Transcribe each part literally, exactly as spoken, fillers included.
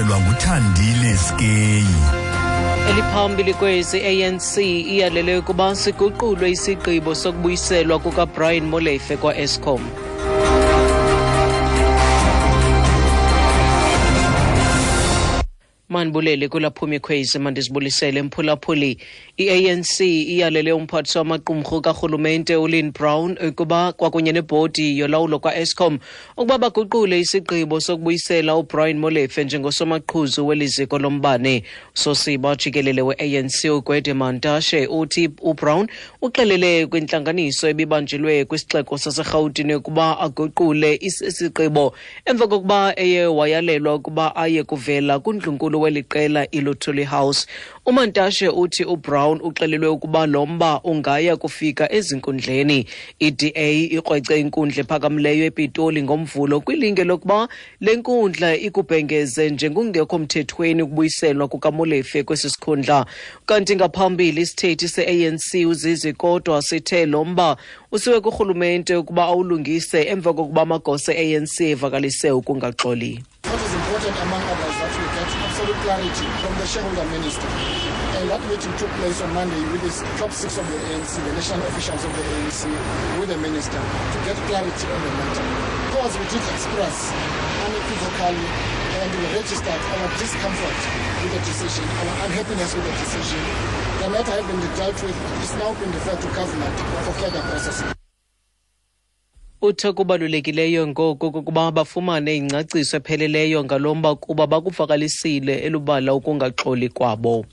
Uqhutshelwa nguThandile Skeyi. Eliphambili kwezi A N C iyalele ukuba siguqulwe isigqibo sokubuyiselwa kuka Brian Molefe kwa Eskom. Manbulele kulaphumi kwezi mandizibulisele mphulaphuli. I-A N C iyalele umphathiswa wamaqumrhu karhulumente uLynne Brown ukuba kwakunye nebhodi yolawulo kwa-Eskom ukuba baguqule isigqibo sokubuyisela uBrian Molefe njengosomaqhuzu weliziko lombane. Usosiba jikelele we-A N C uGwede Mantashe uthi uBrown uxelele kwintlanganiso ebibanjelwe kwisixeko saseRhawutini ukuba aguqule isigqibo emva kokuba eye wayalelwa ukuba aye kuvela kundlunkulu weliqela iLuthuli House. UMantashe uthi uBrown uxelelwe ukuba lomba ungaya kufika ezinkundleni. I T A ikrwece inkundla ephakamileyo ePitoli ngomvulo kwilinge lokuba lenkundla ikubhengeze njengokungekho mthethweni ukubuyiselwa kukaMolefe kwesi sikhundla. Kanti ngaphambili isithethi se-A N C uZizwe Kodwa sithe lomba usiwe kurhulumente ukuba awulungise emva kokuba amagosa e-A N C evakalise ukungaxoli. Clarity from the shareholder minister, and that meeting took place on Monday with the top six of the A N C, the national officials of the A N C, with the minister to get clarity on the matter. Because we did express unequivocally and we registered our discomfort with the decision, our unhappiness with the decision. The matter has been dealt with, it's now been referred to government for further processing. Uthe kubalulekileyo ngoku kukuba bafumane ingcaciso epheleleyo ngalomba kuba bakuvakalisile elubala ukungaxoli kwabo.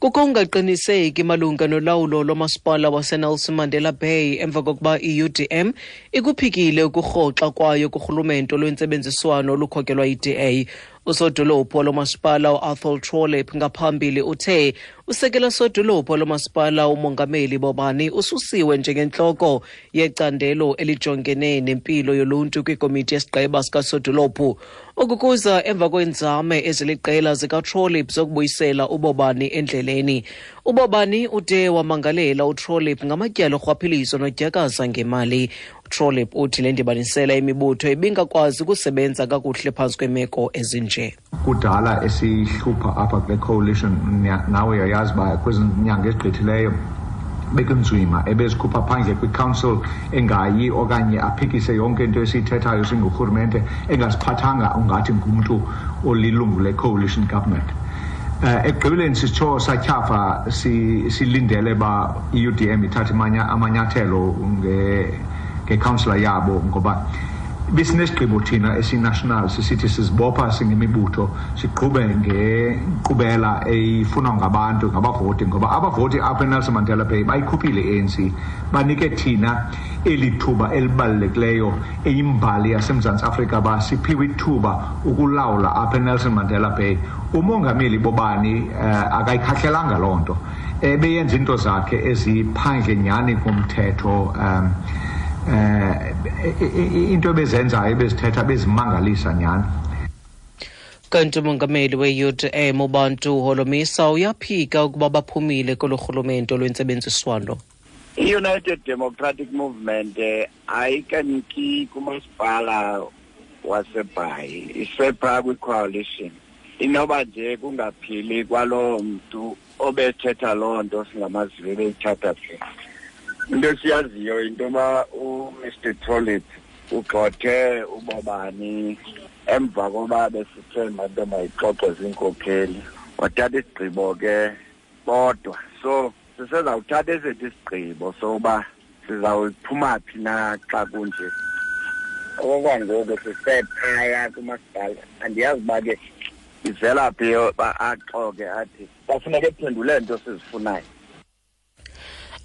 Kukungaqiniseki malunga nolawulo lomasipala waseNelson Mandela Bay emva kokuba i-U D M ikuphikile ukurhoxa kwayo kurhulumente lwentsebenziswano olukhokelwa yi-T A. Usodolophu lomasipala uAthol Trollip ngaphambili uthe usekela sodolophu lomasipala uMongameli Bobani ususiwe njengenhloko yecandelo elijongene nempilo yoluntu kwikomiti yesigqeba sikasodolophu. Ukukuza emva kwenzame eziliqela zikaTrollip zokubuyisela uBobani endleleni. UBobani ude wamangalela uTrollip ngamatyala orhwaphilizo nodyakaza ngemali. Trollip uthi le ndibanisela imibutho ibingakwazi ukusebenza kakuhle phansi kwemeko ezinje. Kudala esihlupha apha kule coalition nawe uyayazi uba kwezinyanga ezigqithileyo bekunzima ebezikhupha phandle kwi-council engayi okanye aphikise yonke into esiyithethayo singurhulumente engaziphathanga ungathi ngumntu olilungu le-coalition government. Ekugqibeleni sitsho satyhafa silindele ba i-U D M ithathe amanyathelo Councillor Yabo ngoba bisinesigqibo thina esinational sisithi sizibopha singemibutho siqhube ngenkqubela eyifunwa ngabantu ngabavoti ngoba abavoti apha eNelson Mandela Bay bayikhuphile i-A N C banike thina elithuba elibalulekileyo eyimbali yaseMzantsi Afrika ba siphiwe ithuba ukulawula apha eNelson Mandela Bay. UMongameli Bobani akayikhahlelenga loo nto ebeyenza into zakhe eziphandle nyani kumthetho. um into ebezenzayo ebezithetha bezimangalisa nyhani. Kanti umongameli we-U D M uBantu Holomisa uyaphika ukuba baphumile kolo rhulumente lwentsebenziswano. I-United Democratic Movement ayikaniki kumasipala waseBhayi isepha kwi-coalition inoba nje kungaphili kwaloo mntu obethetha loo nto singamaziwe beyithatha phela. Into siyaziyo intoba uMister Trollip ugxothe uBobani emva koba besithemba into mayixoxe ziinkokheli wathatha isigqibo ke bodwa. So sisezawuthatha esethu isigqibo soba sizawuphuma phi na xa kunje. Okokwangoku sisephaya kumasipala andiyazi uba ke ivela phi axoke athi bafuneka ephendule nto sizifunayo.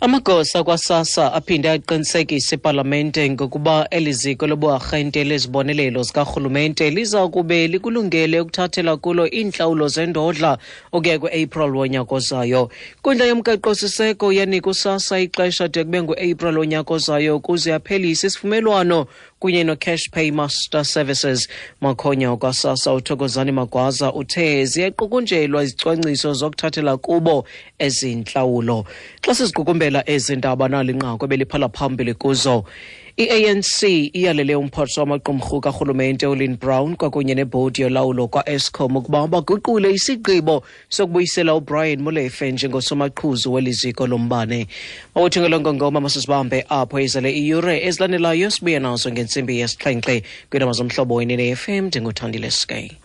Amagosa kwaSASSA aphinde aqinisekisa ipalamente ngokuba eliziko loburhente lezibonelelo zikarhulumente liza kube likulungele ukuthathela kulo iintlawulo zendodla okuya kwi-April wonyaka ozayo. Inkundla yomgaqo-siseko yanika uSASSA ixesha de kube ngu-April wonyaka ozayo ukuze aphelise isivumelwano kunye no-Cash Pay Master Services. Makhonya kwaSASSA uThokozani Magwaza uthe ziyaqukunjelwa izicwangciso zokuthathela kubo ezintlawulo. Xa sizigukumbela ezi ndaba nalinqaku ebeliphala phambili kuzo. I-A N C iyalele umphathiswa wamaqumrhu karhulumente uLynne Brown kwakunye nebhodi yolawulo kwa-Eskom ukuba baguqule isigqibo sokubuyisela uBrian Molefe njengosomaqhuzu weli ziko lombane. Mawuthi ngelongongoma masisibambe apho izale iyure ezilandelayo sibuye nazo ngentsimbi yesixhenxe kwiindaba zomhlobo wenene F M ndinguthandile Skye.